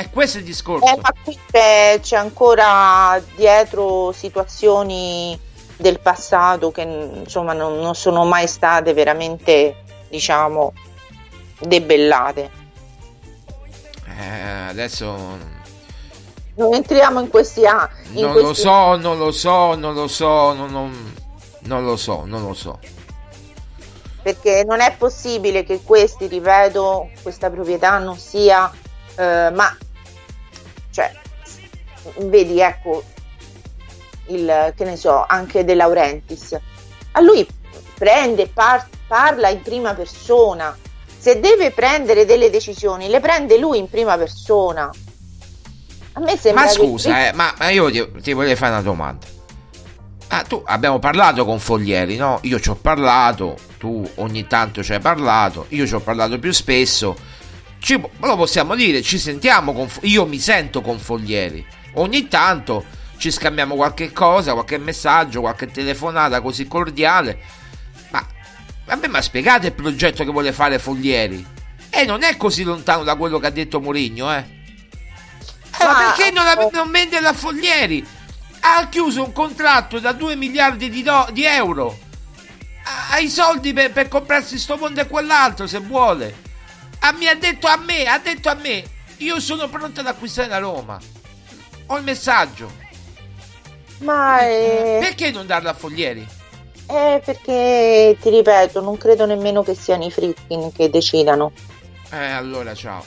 E questo è il discorso. Ma qui c'è ancora dietro situazioni del passato che insomma non sono mai state veramente, debellate. Adesso non entriamo in questi anni. Non lo so. Perché non è possibile che questi, ripeto, questa proprietà non sia, vedi, ecco, che ne so, anche De Laurentiis, a lui prende, parla in prima persona, se deve prendere delle decisioni le prende lui in prima persona. A me sembra ma io ti voglio fare una domanda. Tu abbiamo parlato con Follieri, no? Io ci ho parlato, tu ogni tanto ci hai parlato, io ci ho parlato più spesso, lo possiamo dire, ci sentiamo io mi sento con Follieri, ogni tanto ci scambiamo qualche cosa, qualche messaggio, qualche telefonata così cordiale, ma spiegate il progetto che vuole fare Follieri, e non è così lontano da quello che ha detto Mourinho, ma perché non venderla a Follieri? Ha chiuso un contratto da 2 miliardi di euro, ha i soldi per comprarsi sto mondo e quell'altro se vuole. Ha detto a me, io sono pronta ad acquistare la Roma. Ho il messaggio. Ma perché non darla a Follieri? Perché ti ripeto, non credo nemmeno che siano i Friedkin che decidano. Allora ciao.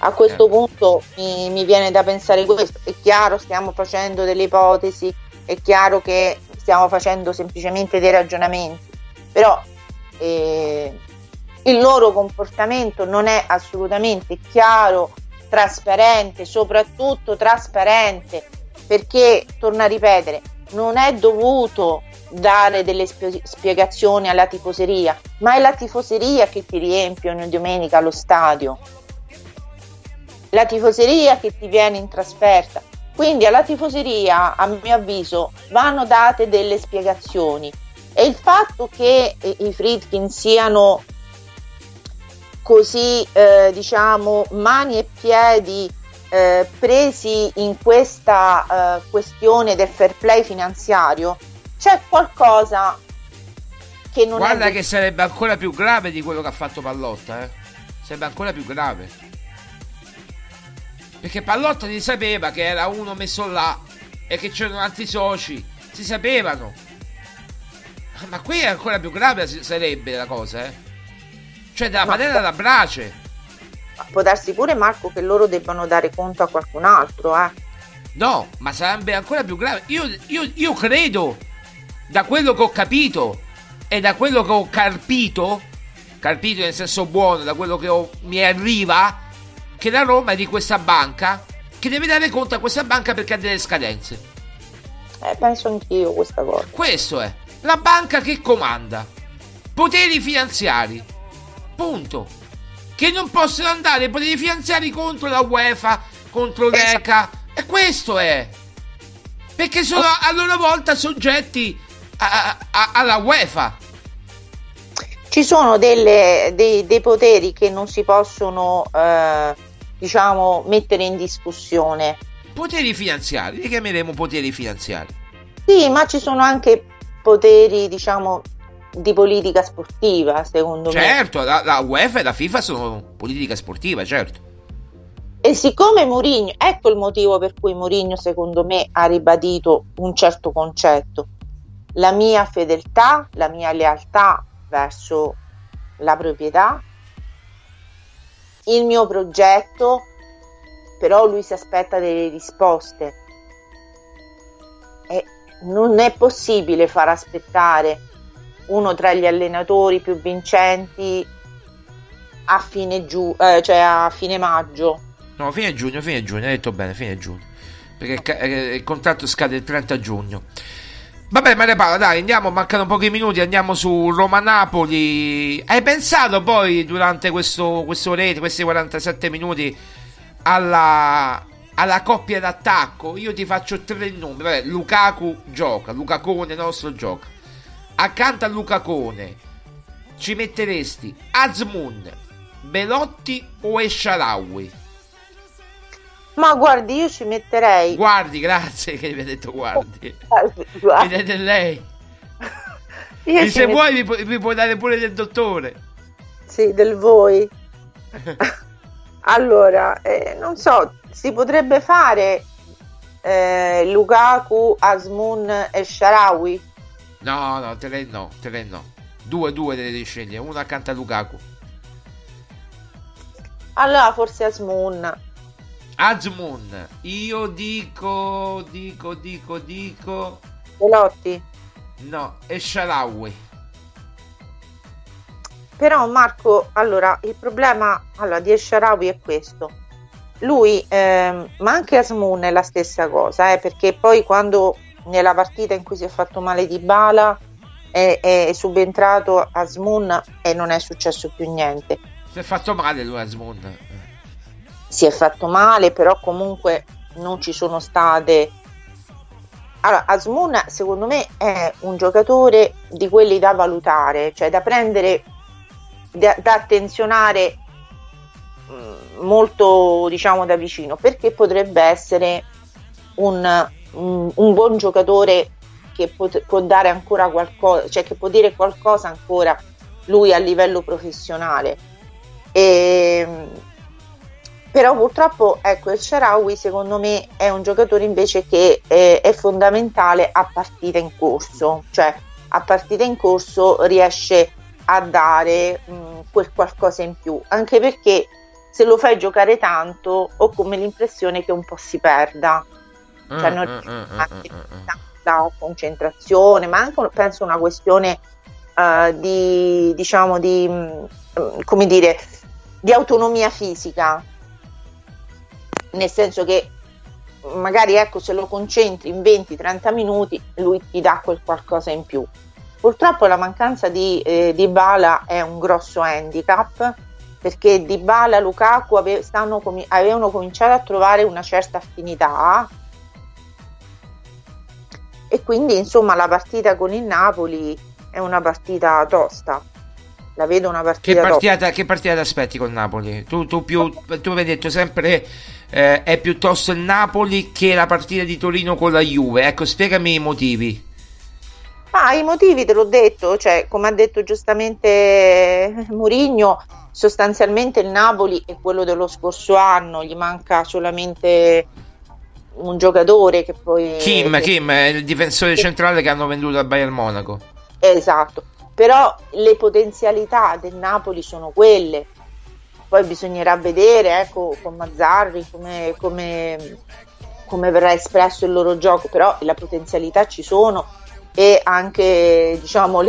A questo punto mi viene da pensare questo. È chiaro, stiamo facendo delle ipotesi, è chiaro che stiamo facendo semplicemente dei ragionamenti, però il loro comportamento non è assolutamente chiaro trasparente, soprattutto trasparente, perché, torno a ripetere, non è dovuto dare delle spiegazioni alla tifoseria, ma è la tifoseria che ti riempie ogni domenica allo stadio, la tifoseria che ti viene in trasferta, quindi alla tifoseria, a mio avviso, vanno date delle spiegazioni. E il fatto che i Friedkin siano così diciamo mani e piedi presi in questa questione del fair play finanziario, c'è qualcosa che non guarda è... che sarebbe ancora più grave di quello che ha fatto Pallotta, sarebbe ancora più grave, perché Pallotta si sapeva che era uno messo là e che c'erano altri soci, si sapevano, ma qui è ancora più grave sarebbe la cosa, cioè dalla padella alla brace. Può darsi pure, Marco, che loro debbano dare conto a qualcun altro, no, ma sarebbe ancora più grave. Io credo, da quello che ho capito e da quello che ho carpito nel senso buono, da quello che mi arriva, che la Roma è di questa banca che deve dare conto a questa banca perché ha delle scadenze. Penso anch'io questa cosa. Questo è la banca che comanda poteri finanziari, punto, che non possono andare poteri finanziari contro la UEFA, contro l'ECA, e questo è, perché sono a loro volta soggetti alla UEFA. Ci sono dei poteri che non si possono diciamo mettere in discussione. Poteri finanziari, li chiameremo poteri finanziari. Sì, ma ci sono anche poteri, diciamo, di politica sportiva, secondo me. Certo, la UEFA e la FIFA sono politica sportiva, certo. E siccome Mourinho, ecco il motivo per cui Mourinho, secondo me, ha ribadito un certo concetto: la mia fedeltà, la mia lealtà verso la proprietà, il mio progetto. Però lui si aspetta delle risposte e non è possibile far aspettare uno tra gli allenatori più vincenti cioè a fine maggio. No, fine giugno, hai detto bene, fine giugno, perché il contratto scade il 30 giugno. Vabbè, Maria Paola, dai, andiamo, mancano pochi minuti, andiamo su Roma-Napoli. Hai pensato poi durante questi 47 minuti alla coppia d'attacco? Io ti faccio tre nomi. Vabbè, Lukaku gioca, Lukakone nostro gioca. Accanto a Lukakone ci metteresti Azmoun, Belotti o El Shaarawy? Ma guardi, io ci metterei... Guardi, grazie che mi ha detto guardi. Vedete lei. E se vuoi mi puoi dare pure del dottore. Sì, del voi. Allora, non so, si potrebbe fare Lukaku, Azmoun e El Shaarawy? No, te le no. Due te le devi scegliere, uno accanto a Lukaku. Allora forse Azmoun. Io dico Belotti. No, El Shaarawy. Però Marco, allora il problema di El Shaarawy è questo. Lui, ma anche Azmoun è la stessa cosa, perché poi quando nella partita in cui si è fatto male Dybala è subentrato Azmoun e non è successo più niente. Si è fatto male lui, Azmoun. Si è fatto male, però comunque non ci sono state. Allora, Azmoun secondo me è un giocatore di quelli da valutare, cioè da prendere, da attenzionare molto, diciamo, da vicino, perché potrebbe essere un buon giocatore che può dare ancora qualcosa, cioè che può dire qualcosa ancora lui a livello professionale. Però purtroppo, ecco, El Shaarawy secondo me è un giocatore invece che è fondamentale a partita in corso, cioè a partita in corso riesce a dare quel qualcosa in più, anche perché se lo fai giocare tanto ho come l'impressione che un po' si perda, cioè non la concentrazione, ma anche penso una questione di autonomia fisica, nel senso che magari, ecco, se lo concentri in 20-30 minuti lui ti dà quel qualcosa in più. Purtroppo la mancanza di Dybala è un grosso handicap, perché Dybala e Lukaku avevano cominciato a trovare una certa affinità, e quindi insomma la partita con il Napoli è una partita tosta, la vedo una partita tosta. Che partita ti aspetti con Napoli? Tu avevi detto sempre è piuttosto il Napoli che la partita di Torino con la Juve, ecco, spiegami i motivi. Ma i motivi te l'ho detto, cioè come ha detto giustamente Mourinho, sostanzialmente il Napoli è quello dello scorso anno, gli manca solamente un giocatore che poi Kim è il difensore centrale che hanno venduto al Bayern Monaco. Esatto, però le potenzialità del Napoli sono quelle, poi bisognerà vedere, ecco, con Mazzarri come verrà espresso il loro gioco, però la potenzialità ci sono, e anche diciamo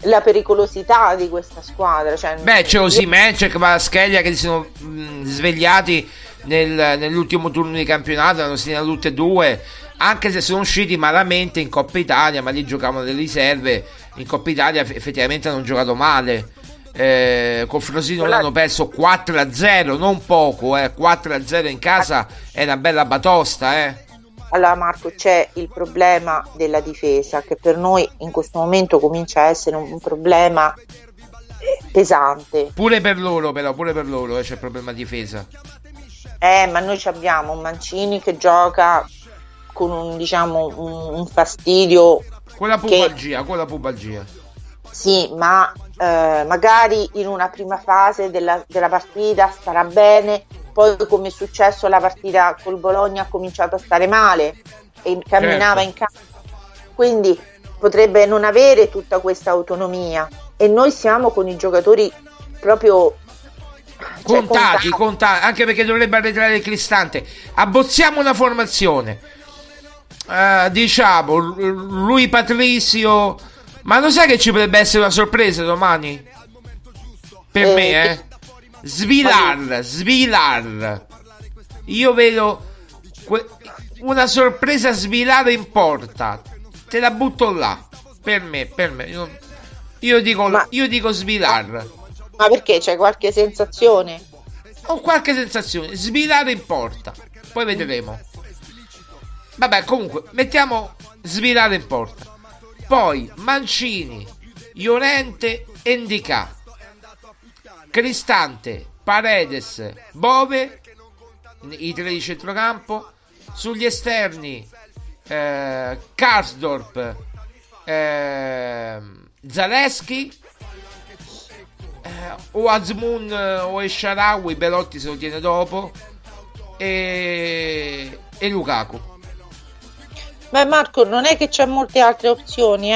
la pericolosità di questa squadra, cioè, c'è Osimhen, c'è Kvaratskhelia che si sono svegliati nell'ultimo turno di campionato, hanno segnato tutte e due, anche se sono usciti malamente in Coppa Italia, ma lì giocavano delle riserve. In Coppa Italia effettivamente hanno giocato male, con Frosino l'hanno perso 4-0, non poco, 4-0 in casa è una bella batosta, Allora Marco, c'è il problema della difesa, che per noi in questo momento comincia a essere un problema pesante. Pure per loro c'è il problema difesa. Ma noi abbiamo un Mancini che gioca con un fastidio, con la pubalgia. Sì, ma magari in una prima fase della partita starà bene, poi come è successo la partita col Bologna ha cominciato a stare male e camminava in campo, quindi potrebbe non avere tutta questa autonomia, e noi siamo con i giocatori proprio contati, anche perché dovrebbe arretrare il Cristante. Abbozziamo una formazione, diciamo lui Patrizio, ma lo sai che ci potrebbe essere una sorpresa domani? Per me Svilar, io vedo una sorpresa Svilar in porta, te la butto là, per me io dico Svilar. Ma perché c'è qualche sensazione? Ho qualche sensazione. Svilar in porta. Poi vedremo. Vabbè, comunque, mettiamo Svilar in porta. Poi Mancini, Llorente, Endicà, Cristante, Paredes, Bove, i tre di centrocampo. Sugli esterni Karsdorp, Zalewski, o Azmoun o El Shaarawy, Belotti se lo tiene dopo, e Lukaku. Beh Marco, non è che c'è molte altre opzioni,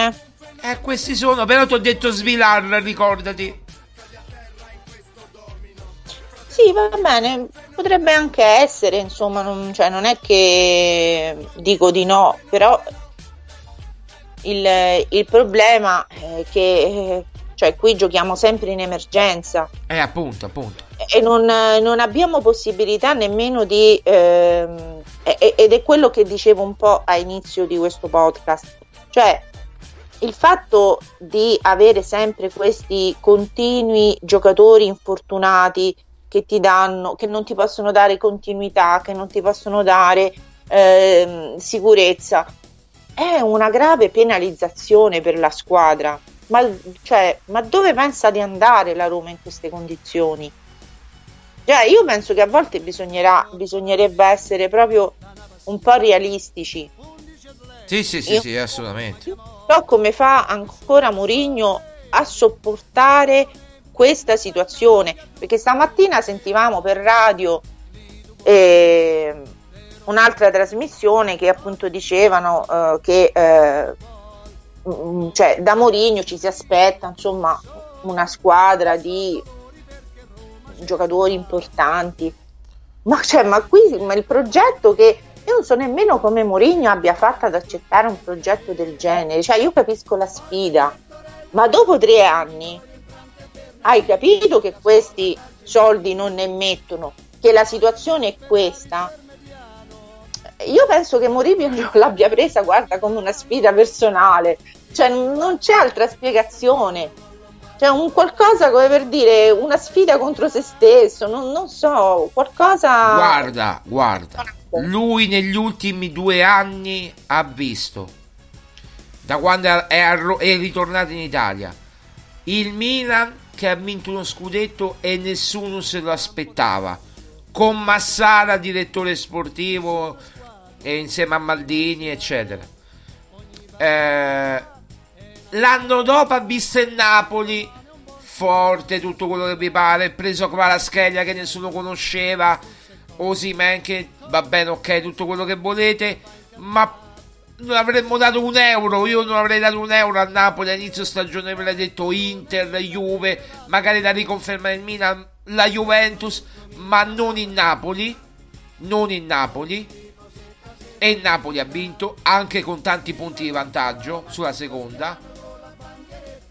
questi sono, però ti ho detto Svilar, ricordati. Sì, va bene, potrebbe anche essere, insomma, non è che dico di no, però il problema è che cioè qui giochiamo sempre in emergenza, appunto, e non abbiamo possibilità nemmeno di ed è quello che dicevo un po' a inizio di questo podcast, cioè il fatto di avere sempre questi continui giocatori infortunati che non ti possono dare continuità, che non ti possono dare sicurezza, è una grave penalizzazione per la squadra. Ma dove pensa di andare la Roma in queste condizioni? Io penso che a volte bisognerebbe essere proprio un po' realistici. Sì, assolutamente. So come fa ancora Mourinho a sopportare questa situazione, perché stamattina sentivamo per radio un'altra trasmissione che appunto dicevano che da Mourinho ci si aspetta insomma una squadra di giocatori importanti, ma il progetto, che io non so nemmeno come Mourinho abbia fatto ad accettare un progetto del genere, io capisco la sfida, ma dopo 3 anni hai capito che questi soldi non ne mettono, che la situazione è questa, io penso che Mourinho l'abbia presa, guarda, come una sfida personale, cioè non c'è altra spiegazione, cioè un qualcosa come per dire una sfida contro se stesso, non so, qualcosa. Guarda, lui negli ultimi 2 anni ha visto, da quando è ritornato in Italia, il Milan che ha vinto uno scudetto e nessuno se lo aspettava, con Massara direttore sportivo e insieme a Maldini eccetera. L'anno dopo ha visto il Napoli forte, tutto quello che vi pare, preso Kvaratskhelia che nessuno conosceva, Osimhen che va bene, ok, tutto quello che volete, ma non avremmo dato un euro, io non avrei dato un euro a Napoli all'inizio stagione, avrei detto Inter, Juve, magari la riconferma del Milan, la Juventus, ma non in Napoli, e il Napoli ha vinto anche con tanti punti di vantaggio sulla seconda.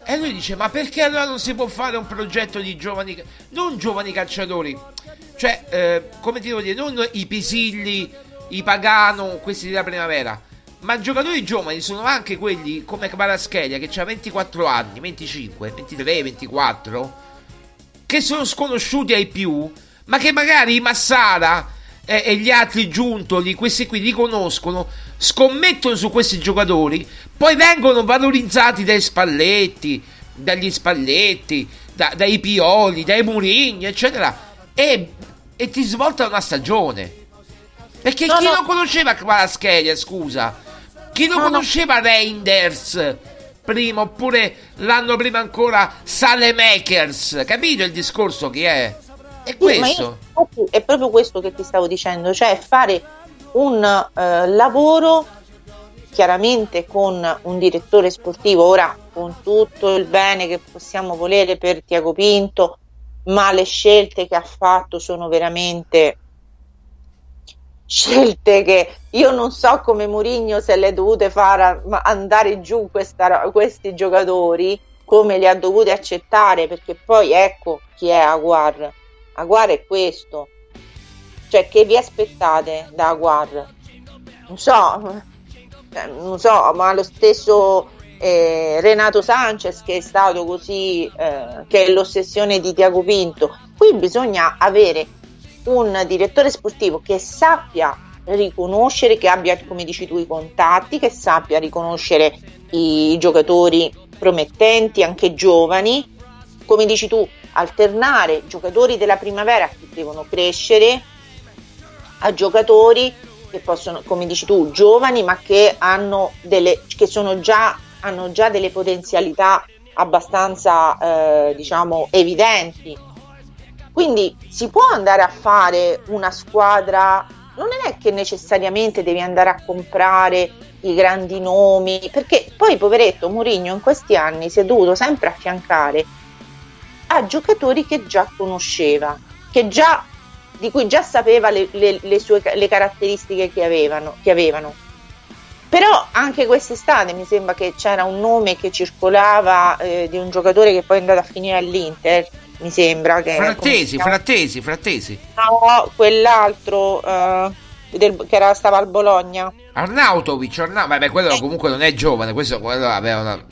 E lui dice: ma perché allora non si può fare un progetto di giovani, non giovani calciatori, cioè come ti devo dire, non i Pisilli, i Pagano, questi della primavera, ma giocatori giovani sono anche quelli come Kvaratskhelia che ha 24 anni, 25, 23, 24, che sono sconosciuti ai più, ma che magari Massara e gli altri giuntoli, questi qui li conoscono, scommettono su questi giocatori, poi vengono valorizzati dagli Spalletti, dai Pioli, dai Mourinho eccetera, e ti svolta una stagione, perché non conosceva Kvaratskhelia, scusa, chi non conosceva Reinders prima, oppure l'anno prima ancora Saelemaekers, capito il discorso che è? È questo. Sì, è proprio questo che ti stavo dicendo, cioè fare un lavoro chiaramente con un direttore sportivo, ora con tutto il bene che possiamo volere per Thiago Pinto, ma le scelte che ha fatto sono veramente scelte che io non so come Mourinho se le è dovute far andare giù questi giocatori, come li ha dovute accettare, perché poi ecco chi è Aguar. Aguar è questo, cioè che vi aspettate da Aguar? Non so, ma lo stesso Renato Sanchez che è stato così, che è l'ossessione di Thiago Pinto. Qui bisogna avere un direttore sportivo che sappia riconoscere, che abbia, come dici tu, i contatti, che sappia riconoscere i giocatori promettenti, anche giovani, come dici tu, alternare giocatori della primavera che devono crescere a giocatori che possono, come dici tu, giovani, ma che hanno già delle potenzialità abbastanza evidenti. Quindi si può andare a fare una squadra, non è che necessariamente devi andare a comprare i grandi nomi, perché poi poveretto Mourinho in questi anni si è dovuto sempre affiancare a giocatori che già conosceva, di cui già sapeva le caratteristiche che avevano. Però anche quest'estate mi sembra che c'era un nome che circolava di un giocatore che poi è andato a finire all'Inter, mi sembra che Frattesi. No, quell'altro che stava al Bologna. Arnautovic, vabbè, quello comunque non è giovane, quello aveva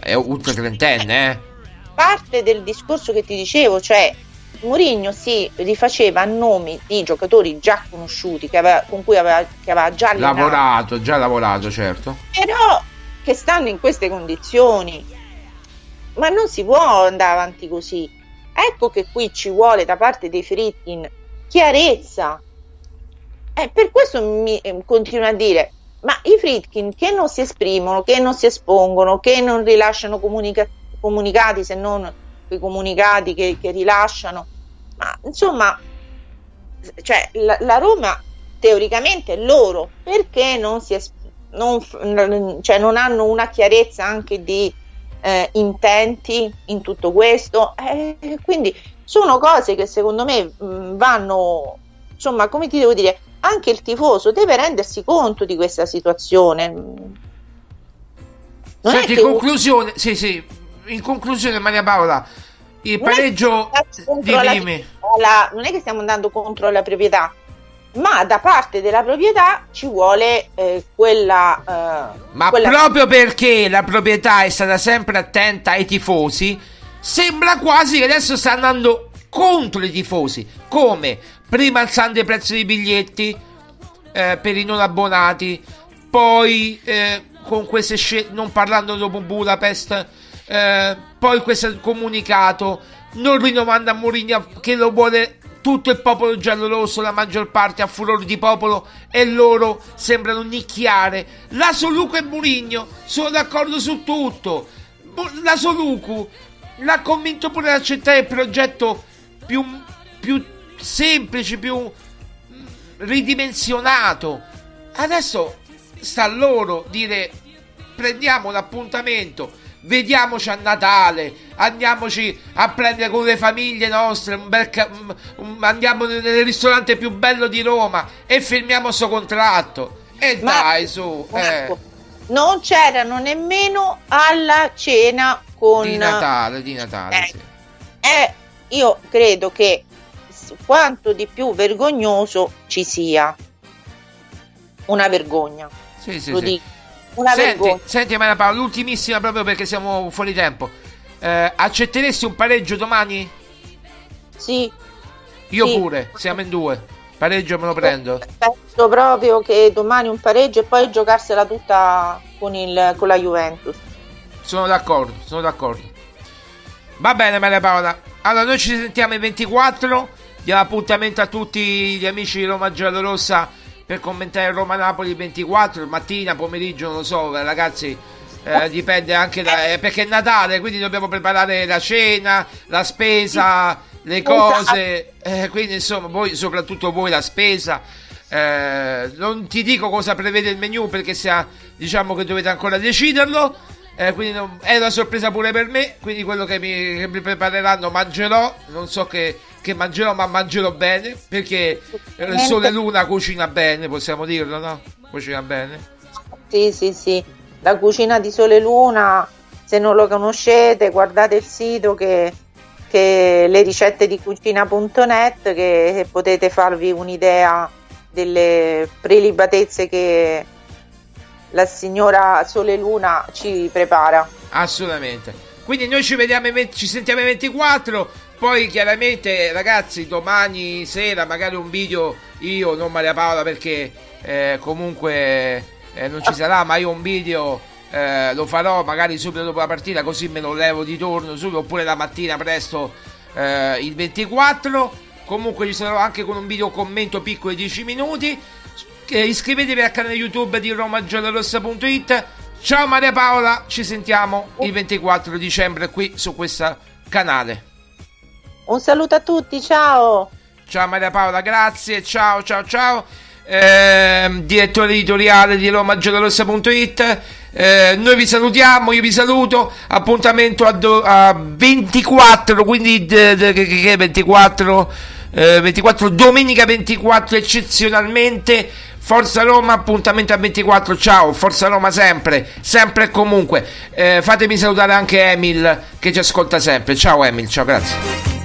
è ultra trentenne, Parte del discorso che ti dicevo, cioè Mourinho si rifaceva a nomi di giocatori già conosciuti che aveva già lavorato, certo, però che stanno in queste condizioni, ma non si può andare avanti così. Ecco che qui ci vuole da parte dei Friedkin chiarezza, per questo mi continuo a dire, ma i Friedkin che non si esprimono, che non si espongono, che non rilasciano comunicati, se non quei comunicati che rilasciano, ma insomma, cioè la Roma teoricamente è loro, perché non hanno una chiarezza anche di intenti in tutto questo, quindi sono cose che secondo me vanno, insomma, come ti devo dire, anche il tifoso deve rendersi conto di questa situazione. Senti, in conclusione, Maria Paola, il pareggio di Lime. Non è che stiamo andando contro la proprietà, ma da parte della proprietà ci vuole quella proprio perché la proprietà è stata sempre attenta ai tifosi. Sembra quasi che adesso sta andando contro i tifosi, come prima alzando i prezzi dei biglietti per i non abbonati, poi con queste scelte, non parlando dopo Budapest, poi questo comunicato non rinnovando a Mourinho, che lo vuole tutto il popolo giallorosso, la maggior parte a furore di popolo, e loro sembrano nicchiare. La Soluku e Mourinho sono d'accordo su tutto. La Soluku l'ha convinto pure ad accettare il progetto più semplice, più ridimensionato. Adesso sta a loro dire: prendiamo l'appuntamento, vediamoci a Natale, andiamoci a prendere con le famiglie nostre andiamo nel ristorante più bello di Roma e firmiamo sto contratto. E dai, su, non c'erano nemmeno alla cena con di Natale sì. Io credo che quanto di più vergognoso ci sia, una vergogna. Sì. Senti Maria Paola, l'ultimissima proprio perché siamo fuori tempo. Accetteresti un pareggio domani? Sì. Io pure, siamo in due. Pareggio me lo prendo. Penso proprio che domani un pareggio e poi giocarsela tutta con la Juventus. Sono d'accordo. Va bene Maria Paola. Allora noi ci sentiamo il 24. Diamo appuntamento a tutti gli amici di Roma Giallorossa per commentare Roma-Napoli 24 mattina, pomeriggio, non lo so ragazzi, dipende anche perché è Natale, quindi dobbiamo preparare la cena, la spesa, le cose, quindi insomma voi, soprattutto voi, la spesa, non ti dico cosa prevede il menu perché diciamo che dovete ancora deciderlo, quindi è una sorpresa pure per me, quindi quello che mi prepareranno mangerò, non so che mangerò, ma mangerò bene perché il Sole Luna cucina bene, possiamo dirlo, no? Cucina bene. Sì, la cucina di Sole Luna, se non lo conoscete guardate il sito che le ricette di cucina.net che potete farvi un'idea delle prelibatezze che la signora Sole Luna ci prepara. Assolutamente. Quindi noi ci sentiamo ai 24. Poi chiaramente ragazzi domani sera magari un video, io non Maria Paola perché comunque non ci sarà, ma io un video lo farò magari subito dopo la partita così me lo levo di torno subito, oppure la mattina presto il 24. Comunque ci sarò anche con un video commento piccolo di 10 minuti. Iscrivetevi al canale YouTube di RomaGialloRossa.it. Ciao Maria Paola, ci sentiamo il 24 dicembre qui su questo canale. Un saluto a tutti, ciao Maria Paola, grazie, ciao direttore editoriale di RomaGialloRossa.it. Noi vi salutiamo, io vi saluto, appuntamento a 24, quindi 24 domenica 24 eccezionalmente. Forza Roma, appuntamento a 24, ciao, Forza Roma sempre e comunque. Fatemi salutare anche Emil che ci ascolta sempre, ciao Emil, ciao, grazie.